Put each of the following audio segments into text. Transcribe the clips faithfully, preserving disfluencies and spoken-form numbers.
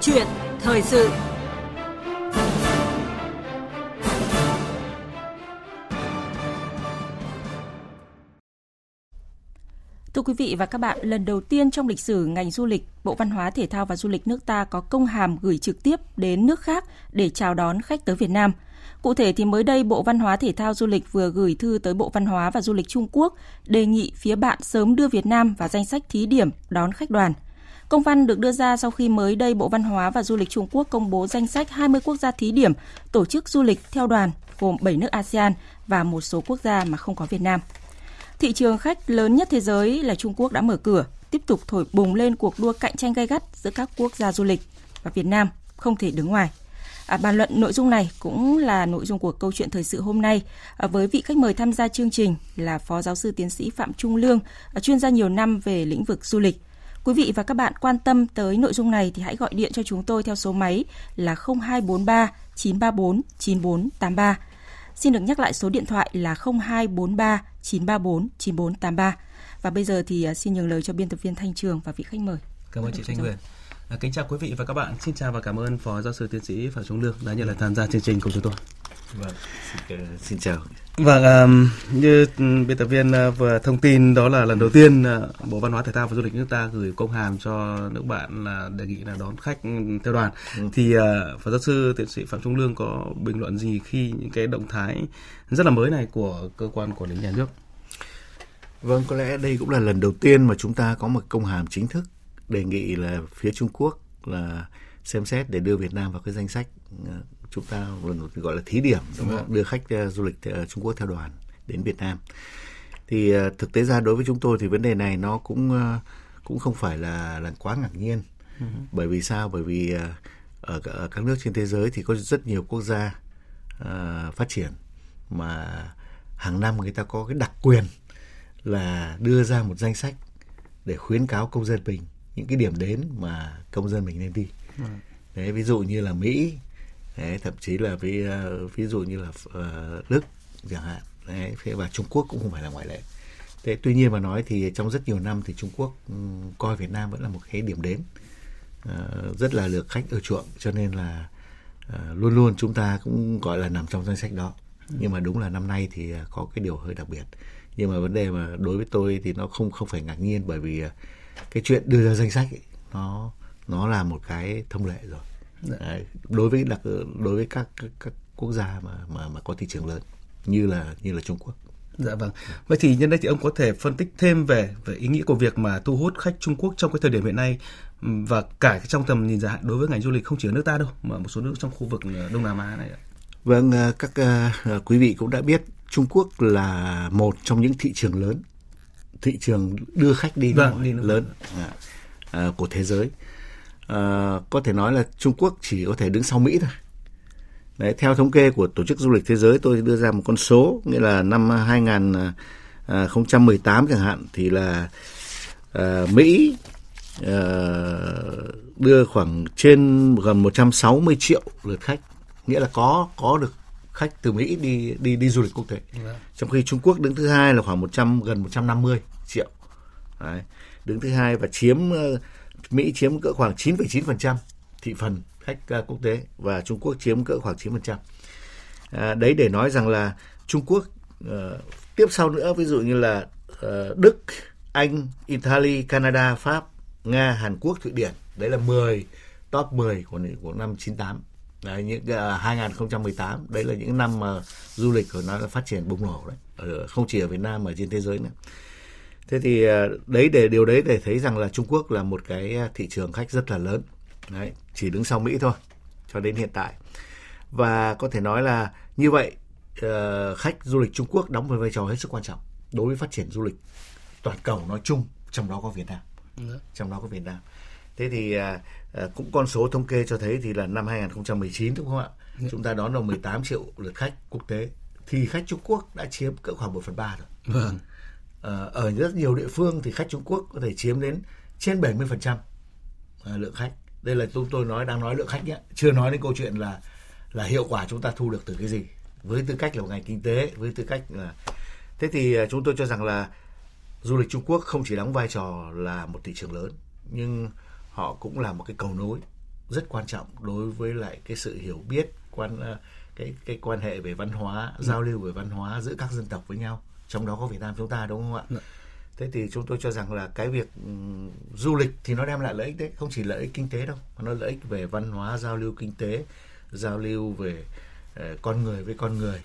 chuyện thời sự. Thưa quý vị và các bạn, lần đầu tiên trong lịch sử ngành du lịch, Bộ Văn hóa, Thể thao và Du lịch nước ta có công hàm gửi trực tiếp đến nước khác để chào đón khách tới Việt Nam. Cụ thể thì mới đây, Bộ Văn hóa, Thể thao, Du lịch vừa gửi thư tới Bộ Văn hóa và Du lịch Trung Quốc đề nghị phía bạn sớm đưa Việt Nam vào danh sách thí điểm đón khách đoàn. Công văn được đưa ra sau khi mới đây Bộ Văn hóa và Du lịch Trung Quốc công bố danh sách hai mươi quốc gia thí điểm tổ chức du lịch theo đoàn gồm bảy nước a sê an và một số quốc gia mà không có Việt Nam. Thị trường khách lớn nhất thế giới là Trung Quốc đã mở cửa, tiếp tục thổi bùng lên cuộc đua cạnh tranh gay gắt giữa các quốc gia du lịch, và Việt Nam không thể đứng ngoài. À, bàn luận nội dung này cũng là nội dung của câu chuyện thời sự hôm nay, à, với vị khách mời tham gia chương trình là Phó Giáo sư Tiến sĩ Phạm Trung Lương, à, chuyên gia nhiều năm về lĩnh vực du lịch. Quý vị và các bạn quan tâm tới nội dung này thì hãy gọi điện cho chúng tôi theo số máy là không hai bốn ba chín ba bốn chín bốn tám ba. Xin được nhắc lại số điện thoại là không hai bốn ba chín ba bốn chín bốn tám ba. Và bây giờ thì xin nhường lời cho biên tập viên Thanh Trường và vị khách mời. Cảm ơn chị Thanh Nguyên. Kính chào quý vị và các bạn. Xin chào và cảm ơn Phó Giáo sư Tiến sĩ Phạm Trung Lương đã nhận lời tham gia chương trình cùng chúng tôi. Vâng, xin, uh, xin chào. Vâng, uh, như biên tập viên uh, vừa thông tin, đó là lần đầu tiên uh, Bộ Văn hóa, Thể thao và Du lịch nước ta gửi công hàm cho nước bạn là đề nghị là đón khách theo đoàn. Ừ. Thì uh, Phó Giáo sư Tiến sĩ Phạm Trung Lương có bình luận gì khi những cái động thái rất là mới này của cơ quan quản lý nhà nước? Vâng, có lẽ đây cũng là lần đầu tiên mà chúng ta có một công hàm chính thức đề nghị là phía Trung Quốc là xem xét để đưa Việt Nam vào cái danh sách uh, chúng ta gọi là thí điểm, đúng không? Đưa khách uh, du lịch uh, Trung Quốc theo đoàn đến Việt Nam. Thì uh, thực tế ra đối với chúng tôi thì vấn đề này nó cũng uh, cũng không phải là là quá ngạc nhiên. Uh-huh. Bởi vì sao? Bởi vì uh, ở, ở các nước trên thế giới thì có rất nhiều quốc gia uh, phát triển mà hàng năm người ta có cái đặc quyền là đưa ra một danh sách để khuyến cáo công dân mình những cái điểm đến mà công dân mình nên đi. Uh-huh. Đấy, ví dụ như là Mỹ. Đấy, thậm chí là ví, ví dụ như là uh, Đức chẳng hạn. Đấy, và Trung Quốc cũng không phải là ngoại lệ. Thế, tuy nhiên mà nói thì trong rất nhiều năm thì Trung Quốc um, coi Việt Nam vẫn là một cái điểm đến uh, rất là được khách ưa chuộng, cho nên là uh, luôn luôn chúng ta cũng gọi là nằm trong danh sách đó. Ừ. Nhưng mà đúng là năm nay thì uh, có cái điều hơi đặc biệt. Nhưng mà vấn đề mà đối với tôi thì nó không không phải ngạc nhiên, bởi vì uh, cái chuyện đưa ra danh sách ấy, nó nó là một cái thông lệ rồi. Đấy, đối với đặc đối với các, các các quốc gia mà mà mà có thị trường lớn như là như là Trung Quốc. Dạ vâng. Vậy thì nhân đây thì ông có thể phân tích thêm về về ý nghĩa của việc mà thu hút khách Trung Quốc trong cái thời điểm hiện nay, và cả trong tầm nhìn dài hạn đối với ngành du lịch không chỉ ở nước ta đâu mà một số nước trong khu vực Đông Nam Á này ạ. Vâng, các uh, quý vị cũng đã biết Trung Quốc là một trong những thị trường lớn, thị trường đưa khách đi, vâng, đi lớn uh, của thế giới. Uh, có thể nói là Trung Quốc chỉ có thể đứng sau Mỹ thôi. Đấy, theo thống kê của Tổ chức Du lịch Thế giới, tôi đưa ra một con số, nghĩa là năm hai không một tám chẳng hạn, thì là uh, Mỹ uh, đưa khoảng trên gần một trăm sáu mươi triệu lượt khách, nghĩa là có có được khách từ Mỹ đi đi đi du lịch quốc tế. Đúng. Trong khi Trung Quốc đứng thứ hai là khoảng một trăm gần một trăm năm mươi triệu. Đấy, đứng thứ hai và chiếm uh, Mỹ chiếm cỡ khoảng chín phẩy chín phần trăm thị phần khách uh, quốc tế, và Trung Quốc chiếm cỡ khoảng chín phần trăm. À, đấy, để nói rằng là Trung Quốc uh, tiếp sau nữa, ví dụ như là uh, Đức, Anh, Italy, Canada, Pháp, Nga, Hàn Quốc, Thụy Điển. Đấy là mười top mười của, của năm chín tám. Đấy, những uh, hai không một tám, đấy là những năm mà uh, du lịch của nó phát triển bùng nổ đấy, ở, không chỉ ở Việt Nam mà trên thế giới nữa. Thế thì đấy, để điều đấy để thấy rằng là Trung Quốc là một cái thị trường khách rất là lớn. Đấy, chỉ đứng sau Mỹ thôi cho đến hiện tại. Và có thể nói là như vậy, khách du lịch Trung Quốc đóng một vai trò hết sức quan trọng đối với phát triển du lịch toàn cầu nói chung, trong đó có Việt Nam. Ừ. Trong đó có Việt Nam. Thế thì cũng con số thống kê cho thấy thì là năm hai không một chín, đúng không ạ? Ừ. Chúng ta đón được mười tám triệu lượt khách quốc tế, thì khách Trung Quốc đã chiếm cỡ khoảng một phần ba rồi. Vâng. Ở rất nhiều địa phương thì khách Trung Quốc có thể chiếm đến trên bảy mươi phần trăm lượng khách. Đây là chúng tôi nói đang nói lượng khách nhé, chưa nói đến câu chuyện là là hiệu quả chúng ta thu được từ cái gì, với tư cách là ngành kinh tế, với tư cách là. Thế thì chúng tôi cho rằng là du lịch Trung Quốc không chỉ đóng vai trò là một thị trường lớn, nhưng họ cũng là một cái cầu nối rất quan trọng đối với lại cái sự hiểu biết, quan cái cái quan hệ về văn hóa, giao lưu về văn hóa giữa các dân tộc với nhau, trong đó có Việt Nam chúng ta, đúng không ạ? Được. Thế thì chúng tôi cho rằng là cái việc du lịch thì nó đem lại lợi ích đấy, không chỉ lợi ích kinh tế đâu, mà nó lợi ích về văn hóa, giao lưu kinh tế, giao lưu về con người với con người.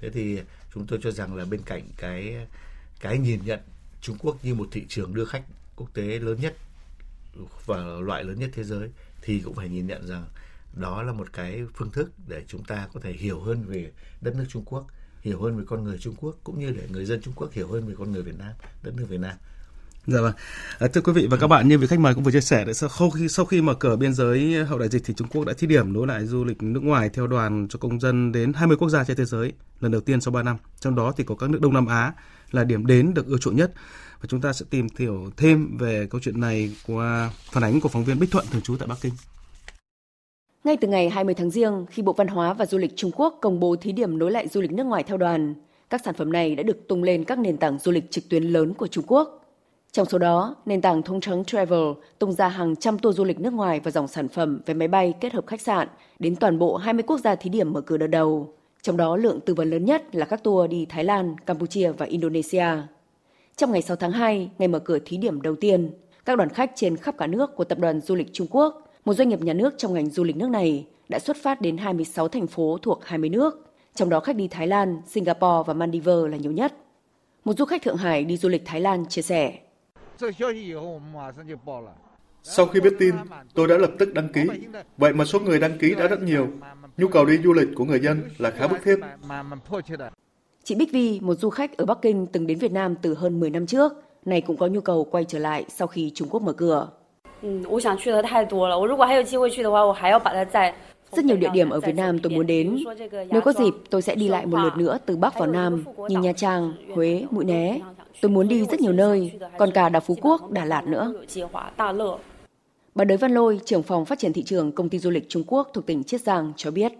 Thế thì chúng tôi cho rằng là bên cạnh cái cái nhìn nhận Trung Quốc như một thị trường đưa khách quốc tế lớn nhất và loại lớn nhất thế giới, thì cũng phải nhìn nhận rằng đó là một cái phương thức để chúng ta có thể hiểu hơn về đất nước Trung Quốc, hiểu hơn về con người Trung Quốc, cũng như để người dân Trung Quốc hiểu hơn về con người Việt Nam, đất nước Việt Nam. Dạ vâng. À, thưa quý vị và các bạn, như vị khách mời cũng vừa chia sẻ, sau khi sau khi mở cửa biên giới hậu đại dịch thì Trung Quốc đã thí điểm nối lại du lịch nước ngoài theo đoàn cho công dân đến hai mươi quốc gia trên thế giới lần đầu tiên sau ba năm. Trong đó thì có các nước Đông Nam Á là điểm đến được ưa chuộng nhất. Và chúng ta sẽ tìm hiểu thêm về câu chuyện này qua phản ánh của phóng viên Bích Thuận thường trú tại Bắc Kinh. Ngay từ ngày hai mươi tháng Giêng, khi Bộ Văn hóa và Du lịch Trung Quốc công bố thí điểm nối lại du lịch nước ngoài theo đoàn, các sản phẩm này đã được tung lên các nền tảng du lịch trực tuyến lớn của Trung Quốc. Trong số đó, nền tảng Tongcheng Travel tung ra hàng trăm tour du lịch nước ngoài và dòng sản phẩm vé máy bay kết hợp khách sạn đến toàn bộ hai mươi quốc gia thí điểm mở cửa đợt đầu. Trong đó, lượng tư vấn lớn nhất là các tour đi Thái Lan, Campuchia và Indonesia. Trong ngày sáu tháng hai, ngày mở cửa thí điểm đầu tiên, các đoàn khách trên khắp cả nước của Tập đoàn Du lịch Trung Quốc, một doanh nghiệp nhà nước trong ngành du lịch nước này, đã xuất phát đến hai mươi sáu thành phố thuộc hai mươi nước, trong đó khách đi Thái Lan, Singapore và Maldives là nhiều nhất. Một du khách Thượng Hải đi du lịch Thái Lan chia sẻ: Sau khi biết tin, tôi đã lập tức đăng ký. Vậy mà số người đăng ký đã rất nhiều. Nhu cầu đi du lịch của người dân là khá bức thiết. Chị Bích Vi, một du khách ở Bắc Kinh từng đến Việt Nam từ hơn mười năm trước, nay cũng có nhu cầu quay trở lại sau khi Trung Quốc mở cửa. Rất nhiều địa điểm ở Việt Nam tôi muốn đến. Nếu có dịp, tôi sẽ đi lại một lượt nữa từ Bắc vào Nam, như Nha Trang, Huế, Mũi Né. Tôi muốn đi rất nhiều nơi, còn cả đảo Phú Quốc, Đà Lạt nữa. Bà Đới Văn Lôi, trưởng phòng phát triển thị trường Công ty Du lịch Trung Quốc thuộc tỉnh Chiết Giang cho biết: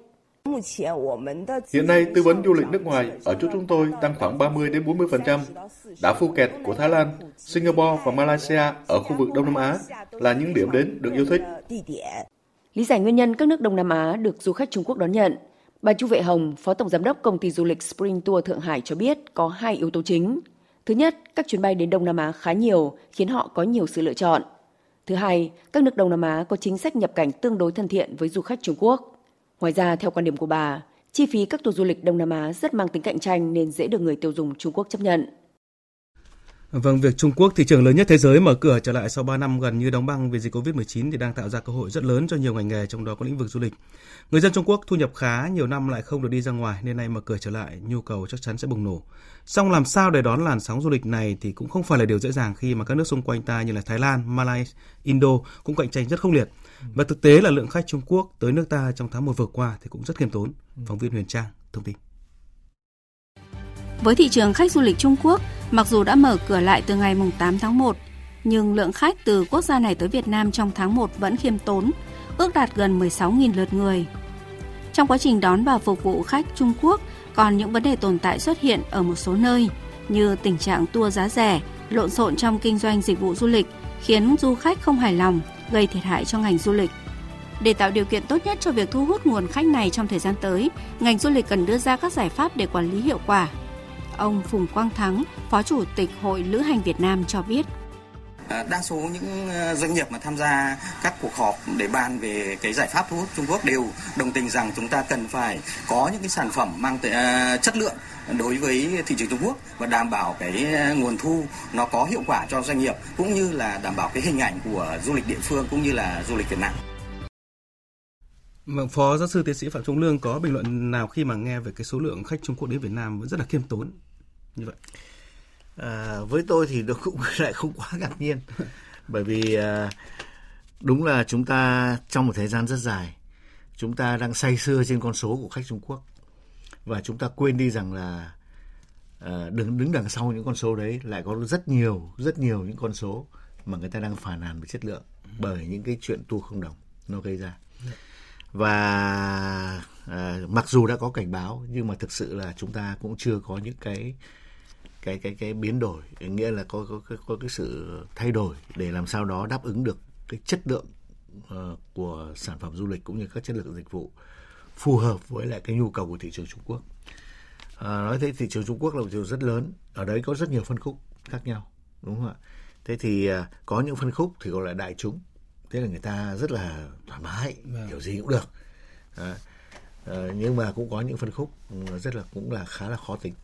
Hiện nay, tư vấn du lịch nước ngoài ở chỗ chúng tôi tăng khoảng ba mươi đến bốn mươi phần trăm. Đảo Phuket của Thái Lan, Singapore và Malaysia ở khu vực Đông Nam Á là những điểm đến được yêu thích. Lý giải nguyên nhân các nước Đông Nam Á được du khách Trung Quốc đón nhận, bà Chu Vệ Hồng, Phó Tổng Giám đốc Công ty Du lịch Spring Tour Thượng Hải cho biết có hai yếu tố chính. Thứ nhất, các chuyến bay đến Đông Nam Á khá nhiều, khiến họ có nhiều sự lựa chọn. Thứ hai, các nước Đông Nam Á có chính sách nhập cảnh tương đối thân thiện với du khách Trung Quốc. Ngoài ra, theo quan điểm của bà, chi phí các tour du lịch Đông Nam Á rất mang tính cạnh tranh nên dễ được người tiêu dùng Trung Quốc chấp nhận. Vâng, việc Trung Quốc, thị trường lớn nhất thế giới, mở cửa trở lại sau ba năm gần như đóng băng vì dịch covid mười chín thì đang tạo ra cơ hội rất lớn cho nhiều ngành nghề, trong đó có lĩnh vực du lịch. Người dân Trung Quốc thu nhập khá, nhiều năm lại không được đi ra ngoài nên nay mở cửa trở lại, nhu cầu chắc chắn sẽ bùng nổ. Song làm sao để đón làn sóng du lịch này thì cũng không phải là điều dễ dàng khi mà các nước xung quanh ta như là Thái Lan, Malaysia, Indo cũng cạnh tranh rất khốc liệt. Và thực tế là lượng khách Trung Quốc tới nước ta trong tháng một vừa qua thì cũng rất khiêm tốn. Phóng viên Huyền Trang thông tin. Với thị trường khách du lịch Trung Quốc, mặc dù đã mở cửa lại từ ngày tám tháng một, nhưng lượng khách từ quốc gia này tới Việt Nam trong tháng một vẫn khiêm tốn, ước đạt gần mười sáu nghìn lượt người. Trong quá trình đón và phục vụ khách Trung Quốc, còn những vấn đề tồn tại xuất hiện ở một số nơi, như tình trạng tour giá rẻ, lộn xộn trong kinh doanh dịch vụ du lịch, khiến du khách không hài lòng, gây thiệt hại cho ngành du lịch. Để tạo điều kiện tốt nhất cho việc thu hút nguồn khách này trong thời gian tới, ngành du lịch cần đưa ra các giải pháp để quản lý hiệu quả. Ông Phùng Quang Thắng, Phó Chủ tịch Hội Lữ hành Việt Nam cho biết: Đa số những doanh nghiệp mà tham gia các cuộc họp để bàn về cái giải pháp thu hút Trung Quốc đều đồng tình rằng chúng ta cần phải có những cái sản phẩm mang chất lượng đối với thị trường Trung Quốc và đảm bảo cái nguồn thu nó có hiệu quả cho doanh nghiệp, cũng như là đảm bảo cái hình ảnh của du lịch địa phương cũng như là du lịch Việt Nam. Phó giáo sư tiến sĩ Phạm Trung Lương có bình luận nào khi mà nghe về cái số lượng khách Trung Quốc đến Việt Nam vẫn rất là khiêm tốn như vậy? À, với tôi thì nó cũng lại không quá ngạc nhiên, bởi vì à, đúng là chúng ta trong một thời gian rất dài chúng ta đang say sưa trên con số của khách Trung Quốc, và chúng ta quên đi rằng là à, đứng, đứng đằng sau những con số đấy lại có rất nhiều rất nhiều những con số mà người ta đang phàn nàn về chất lượng bởi những cái chuyện tour không đồng nó gây ra. Và à, mặc dù đã có cảnh báo nhưng mà thực sự là chúng ta cũng chưa có những cái cái cái cái biến đổi, nghĩa là có có có cái sự thay đổi để làm sao đó đáp ứng được cái chất lượng của sản phẩm du lịch cũng như các chất lượng dịch vụ phù hợp với lại cái nhu cầu của thị trường Trung Quốc. À, nói thế thị trường Trung Quốc là một thị trường rất lớn, ở đấy có rất nhiều phân khúc khác nhau, đúng không ạ? Thế thì có những phân khúc thì gọi là đại chúng, thế là người ta rất là thoải mái, vâng, kiểu gì cũng được. À, nhưng mà cũng có những phân khúc rất là cũng là khá là khó tính.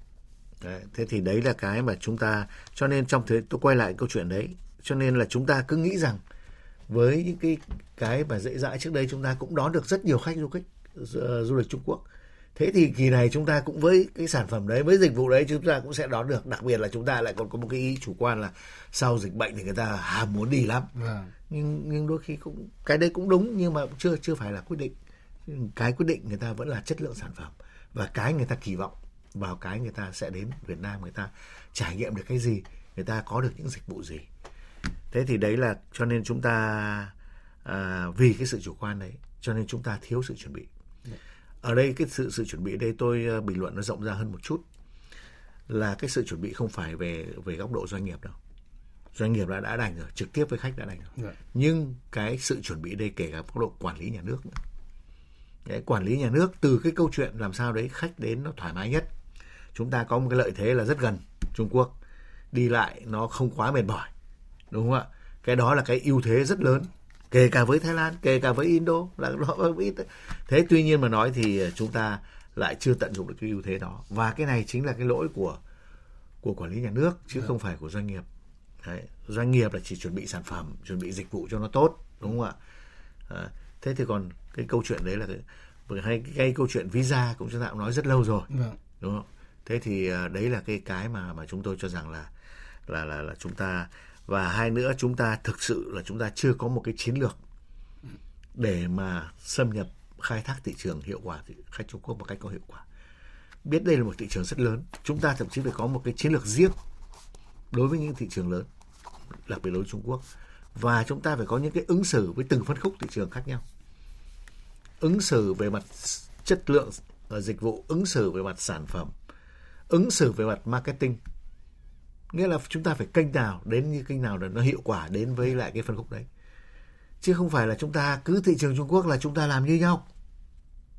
Đấy, thế thì đấy là cái mà chúng ta, cho nên trong thế tôi quay lại câu chuyện đấy, cho nên là chúng ta cứ nghĩ rằng với những cái cái mà dễ dãi trước đây chúng ta cũng đón được rất nhiều khách du khách du lịch Trung Quốc. Thế thì kỳ này chúng ta cũng với cái sản phẩm đấy, với dịch vụ đấy chúng ta cũng sẽ đón được. Đặc biệt là chúng ta lại còn có một cái ý chủ quan là sau dịch bệnh thì người ta ham muốn đi lắm. À. Nhưng nhưng đôi khi cũng cái đấy cũng đúng, nhưng mà chưa chưa phải là quyết định. Cái quyết định người ta vẫn là chất lượng sản phẩm và cái người ta kỳ vọng vào, cái người ta sẽ đến Việt Nam, người ta trải nghiệm được cái gì, người ta có được những dịch vụ gì. Thế thì đấy là cho nên chúng ta à, vì cái sự chủ quan đấy cho nên chúng ta thiếu sự chuẩn bị. Ở đây cái sự sự chuẩn bị đây tôi bình luận nó rộng ra hơn một chút, là cái sự chuẩn bị không phải về về góc độ doanh nghiệp đâu. Doanh nghiệp đã đã đành rồi, trực tiếp với khách đã đành rồi. Được. Nhưng cái sự chuẩn bị đây kể cả góc độ quản lý nhà nước nữa. Đấy, quản lý nhà nước từ cái câu chuyện làm sao đấy khách đến nó thoải mái nhất. Chúng ta có một cái lợi thế là rất gần Trung Quốc, đi lại nó không quá mệt mỏi, đúng không ạ? Cái đó là cái ưu thế rất lớn, kể cả với Thái Lan, kể cả với Indo là nó ít. Thế tuy nhiên mà nói thì chúng ta lại chưa tận dụng được cái ưu thế đó, và cái này chính là cái lỗi của của quản lý nhà nước chứ không phải của doanh nghiệp. Đấy, doanh nghiệp là chỉ chuẩn bị sản phẩm, chuẩn bị dịch vụ cho nó tốt, đúng không ạ? À, thế thì còn cái câu chuyện đấy là cái, hay cái câu chuyện visa cũng chúng ta cũng nói rất lâu rồi, đúng không? Thế thì đấy là cái cái mà mà chúng tôi cho rằng là là là, là chúng ta. Và hai nữa, chúng ta thực sự là chúng ta chưa có một cái chiến lược để mà xâm nhập khai thác thị trường hiệu quả, thì khách Trung Quốc một cách có hiệu quả. Biết đây là một thị trường rất lớn, chúng ta thậm chí phải có một cái chiến lược riêng đối với những thị trường lớn, đặc biệt đối với Trung Quốc. Và chúng ta phải có những cái ứng xử với từng phân khúc thị trường khác nhau. Ứng xử về mặt chất lượng dịch vụ, ứng xử về mặt sản phẩm, ứng xử về mặt marketing. Nghĩa là chúng ta phải kênh nào đến như kênh nào để nó hiệu quả đến với lại cái phân khúc đấy. Chứ không phải là chúng ta cứ thị trường Trung Quốc là chúng ta làm như nhau.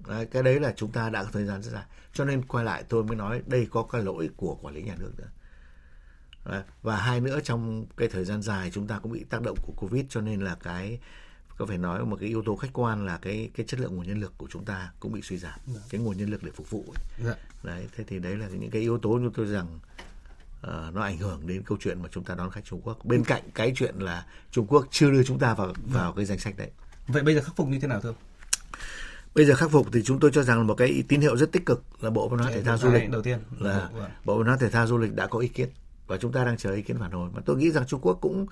Đấy, cái đấy là chúng ta đã có thời gian rất dài. Cho nên quay lại tôi mới nói đây có cái lỗi của quản lý nhà nước nữa. Đấy, và hai nữa trong cái thời gian dài chúng ta cũng bị tác động của Covid, cho nên là cái có phải nói một cái yếu tố khách quan là cái cái chất lượng nguồn nhân lực của chúng ta cũng bị suy giảm. Đấy. Cái nguồn nhân lực để phục vụ ấy. Đấy. Đấy, thế thì đấy là những cái yếu tố như tôi rằng nó ảnh hưởng đến câu chuyện mà chúng ta đón khách Trung Quốc, bên cạnh cái chuyện là Trung Quốc chưa đưa chúng ta vào vào cái danh sách đấy. Vậy bây giờ khắc phục như thế nào thưa ông? Bây giờ khắc phục thì chúng tôi cho rằng là một cái tín hiệu rất tích cực là Bộ Văn hóa Thể thao Du lịch đầu tiên là Bộ Văn hóa Thể thao Du lịch đã có ý kiến và chúng ta đang chờ ý kiến phản hồi. Mà tôi nghĩ rằng Trung Quốc cũng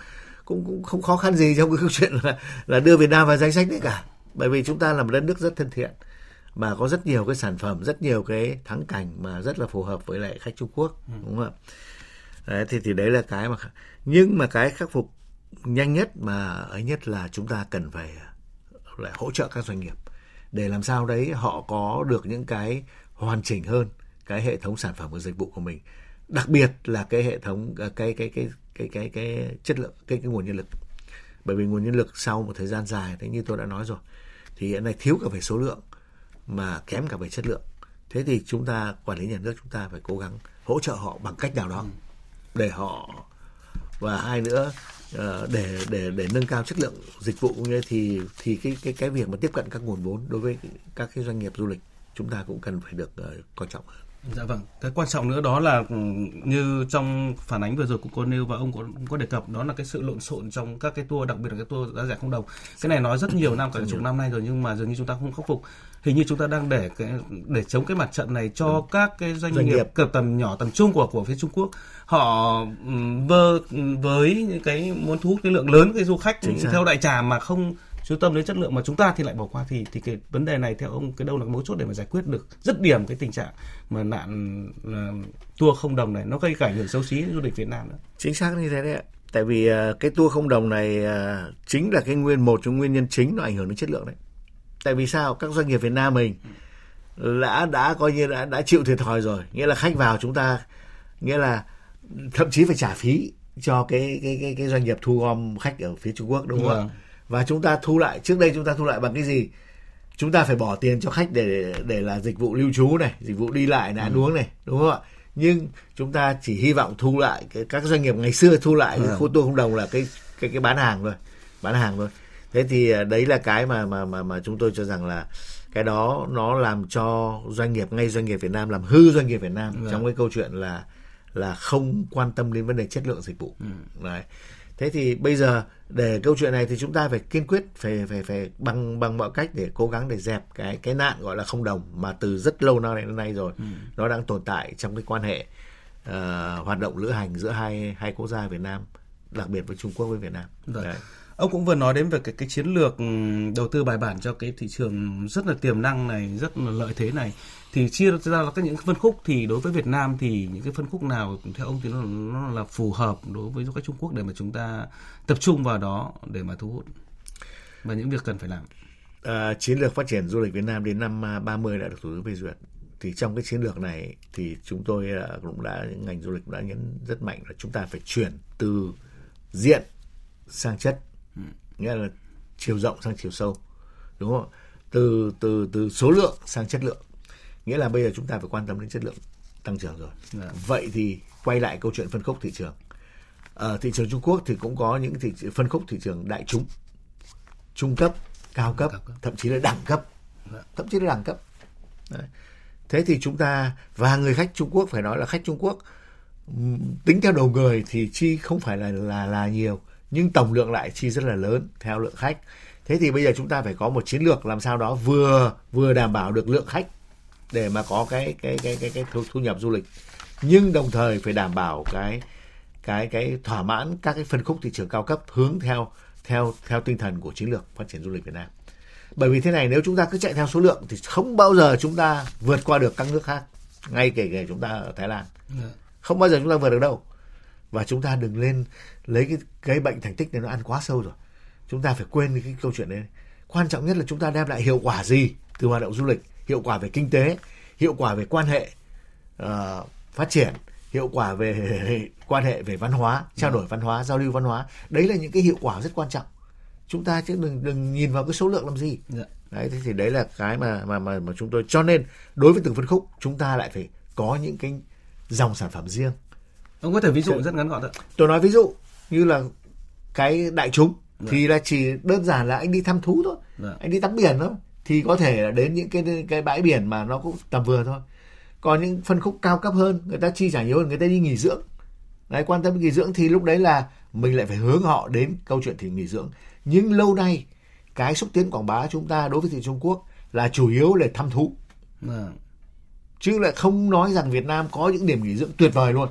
cũng cũng không khó khăn gì trong cái câu chuyện là là đưa Việt Nam vào danh sách đấy cả, bởi vì chúng ta là một đất nước rất thân thiện mà có rất nhiều cái sản phẩm, rất nhiều cái thắng cảnh mà rất là phù hợp với lại khách Trung Quốc, đúng không ạ? Đấy, thì, thì đấy là cái mà. Nhưng mà cái khắc phục nhanh nhất mà ấy nhất là chúng ta cần phải lại hỗ trợ các doanh nghiệp để làm sao đấy họ có được những cái hoàn chỉnh hơn cái hệ thống sản phẩm và dịch vụ của mình, đặc biệt là cái hệ thống cái cái cái cái cái cái, cái chất lượng cái, cái nguồn nhân lực. Bởi vì nguồn nhân lực sau một thời gian dài đấy như tôi đã nói rồi thì hiện nay thiếu cả về số lượng mà kém cả về chất lượng. Thế thì chúng ta quản lý nhà nước chúng ta phải cố gắng hỗ trợ họ bằng cách nào đó để họ, và hai nữa để để để nâng cao chất lượng dịch vụ cũng như thì thì cái cái cái việc mà tiếp cận các nguồn vốn đối với các cái doanh nghiệp du lịch chúng ta cũng cần phải được coi trọng hơn. Dạ vâng, cái quan trọng nữa đó là như trong phản ánh vừa rồi của cô nêu và ông cũng có đề cập, đó là cái sự lộn xộn trong các cái tour, đặc biệt là cái tour giá rẻ không đồng. Cái này nói rất nhiều năm, cả chục năm nay rồi nhưng mà dường như chúng ta không khắc phục. Hình như chúng ta đang để cái, để chống cái mặt trận này cho ừ. các cái doanh, doanh nghiệp cỡ tầm nhỏ, tầm trung của của phía Trung Quốc. Họ vơ với những cái muốn thu hút cái lượng lớn cái du khách theo đại trà mà không chú tâm đến chất lượng, mà chúng ta thì lại bỏ qua, thì thì cái vấn đề này theo ông cái đâu là mấu chốt để mà giải quyết được dứt điểm cái tình trạng mà nạn uh, tour không đồng này nó gây ảnh hưởng xấu xí du lịch Việt Nam nữa? Chính xác như thế đấy ạ. Tại vì uh, cái tour không đồng này uh, chính là cái nguyên một trong nguyên nhân chính nó ảnh hưởng đến chất lượng đấy. Tại vì sao? Các doanh nghiệp Việt Nam mình đã đã coi như đã đã chịu thiệt thòi rồi, nghĩa là khách vào chúng ta nghĩa là thậm chí phải trả phí cho cái cái cái, cái doanh nghiệp thu gom khách ở phía Trung Quốc, đúng không? Và Và chúng ta thu lại, trước đây chúng ta thu lại bằng cái gì? Chúng ta phải bỏ tiền cho khách để để là dịch vụ lưu trú này, dịch vụ đi lại này, ăn uống này, đúng không ạ? Nhưng chúng ta chỉ hy vọng thu lại cái, các doanh nghiệp ngày xưa thu lại ừ. khu tour không đồng là cái cái cái bán hàng thôi, bán hàng thôi. Thế thì đấy là cái mà mà mà mà chúng tôi cho rằng là cái đó nó làm cho doanh nghiệp, ngay doanh nghiệp Việt Nam, làm hư doanh nghiệp Việt Nam ừ. trong cái câu chuyện là là không quan tâm đến vấn đề chất lượng dịch vụ. Ừ. Đấy. Thế thì bây giờ để câu chuyện này thì chúng ta phải kiên quyết, phải phải phải bằng bằng mọi cách để cố gắng để dẹp cái cái nạn gọi là không đồng mà từ rất lâu nay đến nay rồi, ừ. nó đang tồn tại trong cái quan hệ uh, hoạt động lữ hành giữa hai hai quốc gia Việt Nam, đặc biệt với Trung Quốc với Việt Nam. Đấy. Đấy. Ông cũng vừa nói đến về cái cái chiến lược đầu tư bài bản cho cái thị trường rất là tiềm năng này, rất là lợi thế này. Thì chia ra là các những phân khúc, thì đối với Việt Nam thì những cái phân khúc nào theo ông thì nó, nó là phù hợp đối với các Trung Quốc để mà chúng ta tập trung vào đó để mà thu hút, và những việc cần phải làm? À, chiến lược phát triển du lịch Việt Nam đến năm ba mươi đã được Thủ tướng phê duyệt. Thì trong cái chiến lược này thì chúng tôi cũng đã, ngành du lịch đã nhấn rất mạnh là chúng ta phải chuyển từ diện sang chất, ừ. nghĩa là chiều rộng sang chiều sâu, đúng không? Từ từ từ số lượng sang chất lượng. Nghĩa là bây giờ chúng ta phải quan tâm đến chất lượng tăng trưởng rồi. Yeah. Vậy thì quay lại câu chuyện phân khúc thị trường. Ở thị trường Trung Quốc thì cũng có những thị phân khúc thị trường đại chúng, trung cấp, cao cấp, cấp. thậm chí là đẳng cấp. Yeah. Thậm chí là đẳng cấp. Đấy. Thế thì chúng ta, và người khách Trung Quốc, phải nói là khách Trung Quốc tính theo đầu người thì chi không phải là, là, là nhiều, nhưng tổng lượng lại chi rất là lớn theo lượng khách. Thế thì bây giờ chúng ta phải có một chiến lược làm sao đó vừa vừa đảm bảo được lượng khách để mà có cái cái cái cái cái thu nhập du lịch, nhưng đồng thời phải đảm bảo cái cái cái thỏa mãn các cái phân khúc thị trường cao cấp, hướng theo theo theo tinh thần của chiến lược phát triển du lịch Việt Nam. Bởi vì thế này, nếu chúng ta cứ chạy theo số lượng thì không bao giờ chúng ta vượt qua được các nước khác, ngay kể cả chúng ta ở Thái Lan, không bao giờ chúng ta vượt được đâu. Và chúng ta đừng lên lấy cái cái bệnh thành tích này nó ăn quá sâu rồi. Chúng ta phải quên cái câu chuyện đấy. Quan trọng nhất là chúng ta đem lại hiệu quả gì từ hoạt động du lịch? Hiệu quả về kinh tế, hiệu quả về quan hệ uh, phát triển, hiệu quả về quan hệ về văn hóa, trao đổi văn hóa, giao lưu văn hóa. Đấy là những cái hiệu quả rất quan trọng. Chúng ta chứ đừng đừng nhìn vào cái số lượng làm gì. Dạ. Đấy, thế thì đấy là cái mà mà mà mà chúng tôi, cho nên đối với từng phân khúc chúng ta lại phải có những cái dòng sản phẩm riêng. Ông có thể ví dụ tôi, rất ngắn gọn thôi. Tôi nói ví dụ như là cái đại chúng dạ. thì là chỉ đơn giản là anh đi thăm thú thôi, dạ. anh đi tắm biển thôi. Thì có thể là đến những cái cái bãi biển mà nó cũng tầm vừa thôi. Còn những phân khúc cao cấp hơn, người ta chi trả nhiều hơn, người ta đi nghỉ dưỡng. Đấy, quan tâm nghỉ dưỡng thì lúc đấy là mình lại phải hướng họ đến câu chuyện thì nghỉ dưỡng. Nhưng lâu nay cái xúc tiến quảng bá chúng ta đối với thị trường Trung Quốc là chủ yếu là thăm thú. À. Chứ lại không nói rằng Việt Nam có những điểm nghỉ dưỡng tuyệt vời luôn.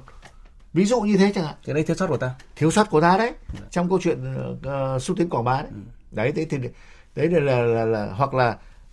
Ví dụ như thế chẳng hạn. Cái đấy thiếu sót của ta. Thiếu sót của ta đấy. À. Trong câu chuyện uh, xúc tiến quảng bá đấy. Ừ. Đấy thế thì đấy là, là, là, là hoặc là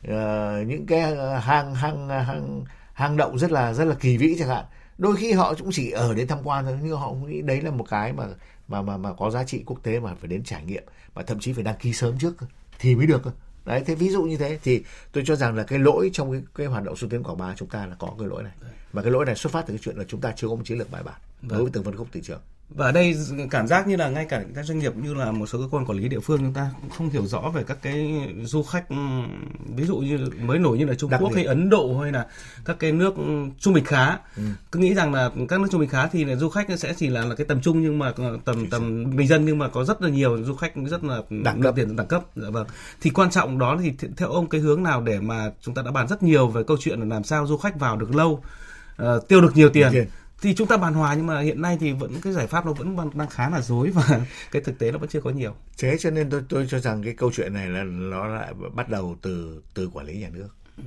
uh, những cái hang hang hang hang động rất là rất là kỳ vĩ chẳng hạn, đôi khi họ cũng chỉ ở đến tham quan thôi, nhưng họ cũng nghĩ đấy là một cái mà mà mà mà có giá trị quốc tế mà phải đến trải nghiệm, và thậm chí phải đăng ký sớm trước thì mới được. Đấy, thế ví dụ như thế thì tôi cho rằng là cái lỗi trong cái, cái hoạt động xúc tiến quảng bá chúng ta là có cái lỗi này, và cái lỗi này xuất phát từ cái chuyện là chúng ta chưa có một chiến lược bài bản đối với từng phân khúc thị trường. Và ở đây cảm giác như là ngay cả các doanh nghiệp như là một số cơ quan quản lý địa phương chúng ta cũng không hiểu rõ về các cái du khách, ví dụ như mới nổi như là Trung Đặc Quốc biệt. Hay Ấn Độ hay là các cái nước trung bình khá, ừ. cứ nghĩ rằng là các nước trung bình khá thì là du khách sẽ chỉ là, là cái tầm trung, nhưng mà tầm tầm bình dân, nhưng mà có rất là nhiều du khách rất là đẳng cấp, tiền đẳng cấp. Dạ, vâng. Thì quan trọng đó thì theo ông cái hướng nào để mà chúng ta đã bàn rất nhiều về câu chuyện là làm sao du khách vào được lâu, uh, tiêu được nhiều tiền. Điều. Thì chúng ta bàn hòa, nhưng mà hiện nay thì vẫn cái giải pháp nó vẫn đang khá là rối, và cái thực tế nó vẫn chưa có nhiều. Thế cho nên tôi tôi cho rằng cái câu chuyện này là nó lại bắt đầu từ từ quản lý nhà nước. Ừ.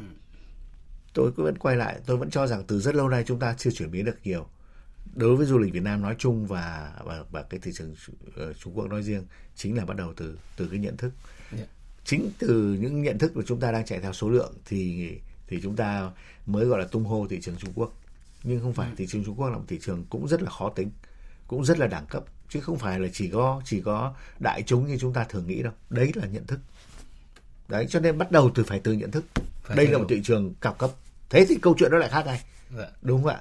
Tôi cứ vẫn quay lại, tôi vẫn cho rằng từ rất lâu nay chúng ta chưa chuyển biến được nhiều đối với du lịch Việt Nam nói chung và và, và cái thị trường Trung Quốc nói riêng, chính là bắt đầu từ từ cái nhận thức. Yeah. Chính từ những nhận thức mà chúng ta đang chạy theo số lượng thì thì chúng ta mới gọi là tung hô thị trường Trung Quốc. Nhưng không phải, thị trường Trung Quốc là một thị trường cũng rất là khó tính, cũng rất là đẳng cấp, chứ không phải là chỉ có chỉ có đại chúng như chúng ta thường nghĩ đâu. Đấy là nhận thức. Đấy, cho nên bắt đầu từ phải từ nhận thức. Phải đây là một thị trường cao cấp. Thế thì câu chuyện nó lại khác này. Dạ. Đúng không ạ?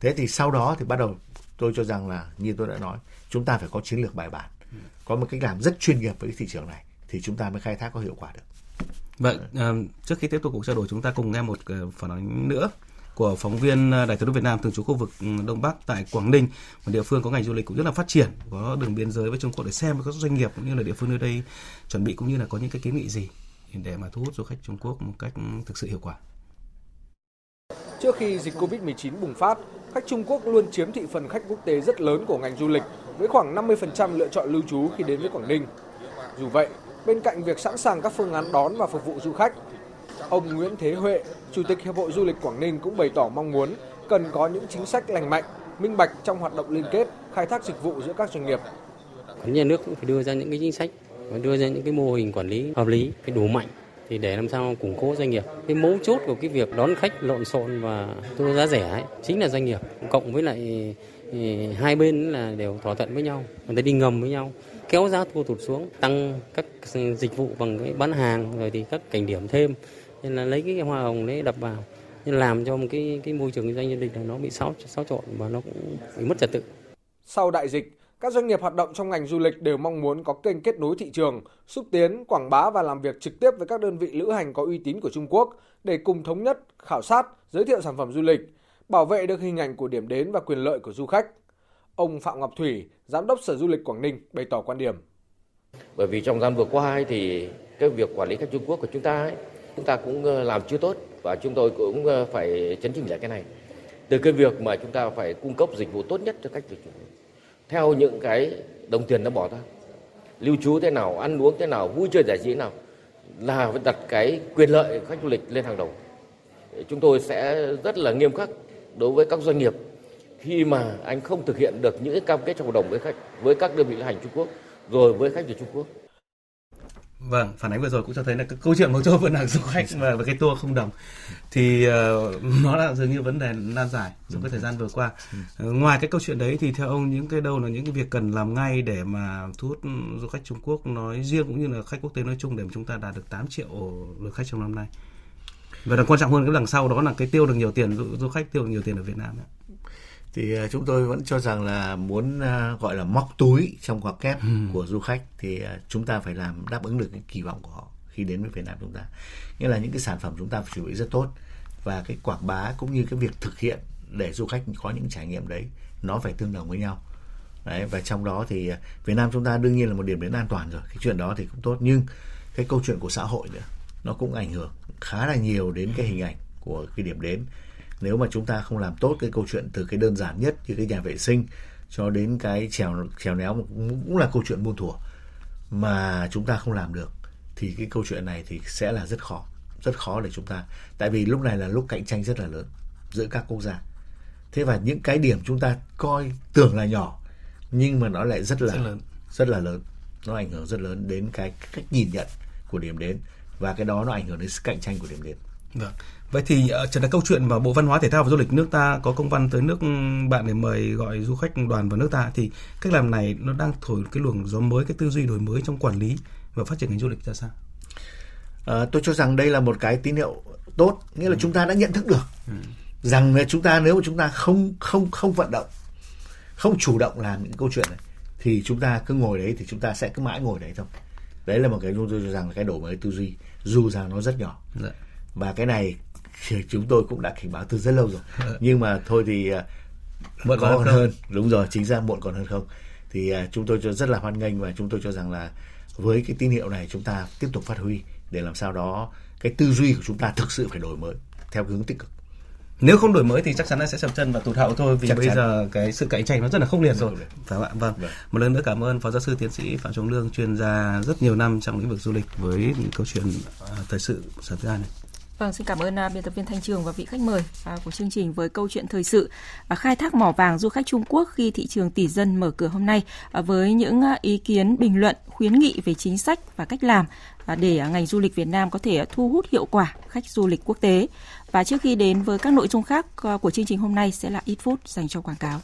Thế thì sau đó thì bắt đầu tôi cho rằng là như tôi đã nói, chúng ta phải có chiến lược bài bản, có một cách làm rất chuyên nghiệp với cái thị trường này thì chúng ta mới khai thác có hiệu quả được. Vậy trước khi tiếp tục cuộc trao đổi, chúng ta cùng nghe một phản ánh nữa của phóng viên Đài Truyền hình Việt Nam thường trú khu vực Đông Bắc tại Quảng Ninh, một địa phương có ngành du lịch cũng rất là phát triển, có đường biên giới với Trung Quốc, để xem các doanh nghiệp cũng như là địa phương nơi đây chuẩn bị cũng như là có những cái kiến nghị gì để mà thu hút du khách Trung Quốc một cách thực sự hiệu quả. Trước khi dịch covid mười chín bùng phát, khách Trung Quốc luôn chiếm thị phần khách quốc tế rất lớn của ngành du lịch, với khoảng năm mươi phần trăm lựa chọn lưu trú khi đến với Quảng Ninh. Dù vậy, bên cạnh việc sẵn sàng các phương án đón và phục vụ du khách, ông Nguyễn Thế Huệ, Chủ tịch Hiệp hội Du lịch Quảng Ninh cũng bày tỏ mong muốn cần có những chính sách lành mạnh, minh bạch trong hoạt động liên kết, khai thác dịch vụ giữa các doanh nghiệp. Nhà nước cũng phải đưa ra những cái chính sách, phải đưa ra những cái mô hình quản lý hợp lý, phải đủ mạnh thì để làm sao củng cố doanh nghiệp. Cái mấu chốt của cái việc đón khách lộn xộn và tour giá rẻ ấy, chính là doanh nghiệp, cộng với lại hai bên là đều thỏa thuận với nhau, người ta đi ngầm với nhau, kéo giá tour tụt xuống, tăng các dịch vụ bằng cái bán hàng rồi thì các cảnh điểm thêm. Nên là lấy cái hoa hồng đấy đập vào, nên làm cho một cái cái môi trường kinh doanh du lịch là nó bị xáo xáo trộn và nó cũng bị mất trật tự. Sau đại dịch, các doanh nghiệp hoạt động trong ngành du lịch đều mong muốn có kênh kết nối thị trường, xúc tiến, quảng bá và làm việc trực tiếp với các đơn vị lữ hành có uy tín của Trung Quốc để cùng thống nhất, khảo sát, giới thiệu sản phẩm du lịch, bảo vệ được hình ảnh của điểm đến và quyền lợi của du khách. Ông Phạm Ngọc Thủy, Giám đốc Sở Du lịch Quảng Ninh bày tỏ quan điểm. Bởi vì trong gian vừa qua thì cái việc quản lý khách Trung Quốc của chúng ta ấy, chúng ta cũng làm chưa tốt và chúng tôi cũng phải chấn chỉnh lại cái này. Từ cái việc mà chúng ta phải cung cấp dịch vụ tốt nhất cho khách, theo những cái đồng tiền nó bỏ ra, lưu trú thế nào, ăn uống thế nào, vui chơi giải trí nào, là phải đặt cái quyền lợi khách du lịch lên hàng đầu. Chúng tôi sẽ rất là nghiêm khắc đối với các doanh nghiệp khi mà anh không thực hiện được những cam kết trong hợp đồng với khách, với các đơn vị lữ hành Trung Quốc, rồi với khách từ Trung Quốc. Vâng, phản ánh vừa rồi cũng cho thấy là cái câu chuyện một chỗ vận hàng du khách và cái tour không đồng thì uh, nó là dường như vấn đề nan giải trong cái thời gian vừa qua. Uh, ngoài cái câu chuyện đấy thì theo ông những cái đâu là những cái việc cần làm ngay để mà thu hút du khách Trung Quốc nói riêng cũng như là khách quốc tế nói chung để mà chúng ta đạt được tám triệu lượt khách trong năm nay? Và đằng quan trọng hơn cái đằng sau đó là cái tiêu được nhiều tiền, du, du khách tiêu được nhiều tiền ở Việt Nam ạ. Thì chúng tôi vẫn cho rằng là muốn gọi là móc túi trong ngoặc kép ừ. của du khách thì chúng ta phải làm đáp ứng được cái kỳ vọng của họ khi đến với Việt Nam chúng ta. Nghĩa là những cái sản phẩm chúng ta phải chuẩn bị rất tốt và cái quảng bá cũng như cái việc thực hiện để du khách có những trải nghiệm đấy nó phải tương đồng với nhau. Đấy, và trong đó thì Việt Nam chúng ta đương nhiên là một điểm đến an toàn rồi. Cái chuyện đó thì cũng tốt, nhưng cái câu chuyện của xã hội nữa nó cũng ảnh hưởng khá là nhiều đến cái hình ảnh của cái điểm đến. Nếu mà chúng ta không làm tốt cái câu chuyện từ cái đơn giản nhất như cái nhà vệ sinh cho đến cái trèo trèo néo cũng là câu chuyện muôn thuở mà chúng ta không làm được thì cái câu chuyện này thì sẽ là rất khó, rất khó để chúng ta, tại vì lúc này là lúc cạnh tranh rất là lớn giữa các quốc gia. Thế và những cái điểm chúng ta coi tưởng là nhỏ nhưng mà nó lại rất là rất, lớn. rất là lớn, nó ảnh hưởng rất lớn đến cái cách nhìn nhận của điểm đến và cái đó nó ảnh hưởng đến sự cạnh tranh của điểm đến. Vâng. Vậy thì trở lại câu chuyện mà Bộ Văn hóa Thể thao và Du lịch nước ta có công văn tới nước bạn để mời gọi du khách đoàn vào nước ta, thì cách làm này nó đang thổi cái luồng gió mới, cái tư duy đổi mới trong quản lý và phát triển ngành du lịch ra sao? À, tôi cho rằng đây là một cái tín hiệu tốt, nghĩa là ừ. chúng ta đã nhận thức được ừ. rằng chúng ta nếu mà chúng ta không không không vận động, không chủ động làm những câu chuyện này thì chúng ta cứ ngồi đấy thì chúng ta sẽ cứ mãi ngồi đấy thôi. Đấy là một cái tôi cho rằng là cái đổi mới tư duy dù rằng nó rất nhỏ. Dạ. Và cái này chúng tôi cũng đã cảnh báo từ rất lâu rồi, nhưng mà thôi thì muộn còn hơn, hơn đúng rồi, chính ra muộn còn hơn không, thì chúng tôi rất là hoan nghênh và chúng tôi cho rằng là với cái tín hiệu này chúng ta tiếp tục phát huy để làm sao đó cái tư duy của chúng ta thực sự phải đổi mới theo hướng tích cực. Nếu không đổi mới thì chắc chắn là sẽ sập chân và tụt hậu thôi, vì chắc bây chắn. Giờ cái sự cạnh tranh nó rất là khốc liệt rồi, phải không ạ? Vâng. Vâng. Một lần nữa cảm ơn Phó Giáo sư Tiến sĩ Phạm Trung Lương, chuyên gia rất nhiều năm trong lĩnh vực du lịch với câu chuyện thời sự sáng ra này. Vâng, xin cảm ơn uh, biên tập viên Thanh Trường và vị khách mời uh, của chương trình với câu chuyện thời sự uh, khai thác mỏ vàng du khách Trung Quốc khi thị trường tỷ dân mở cửa hôm nay, uh, với những uh, ý kiến, bình luận, khuyến nghị về chính sách và cách làm uh, để uh, ngành du lịch Việt Nam có thể uh, thu hút hiệu quả khách du lịch quốc tế. Và trước khi đến với các nội dung khác uh, của chương trình hôm nay sẽ là ít phút dành cho quảng cáo.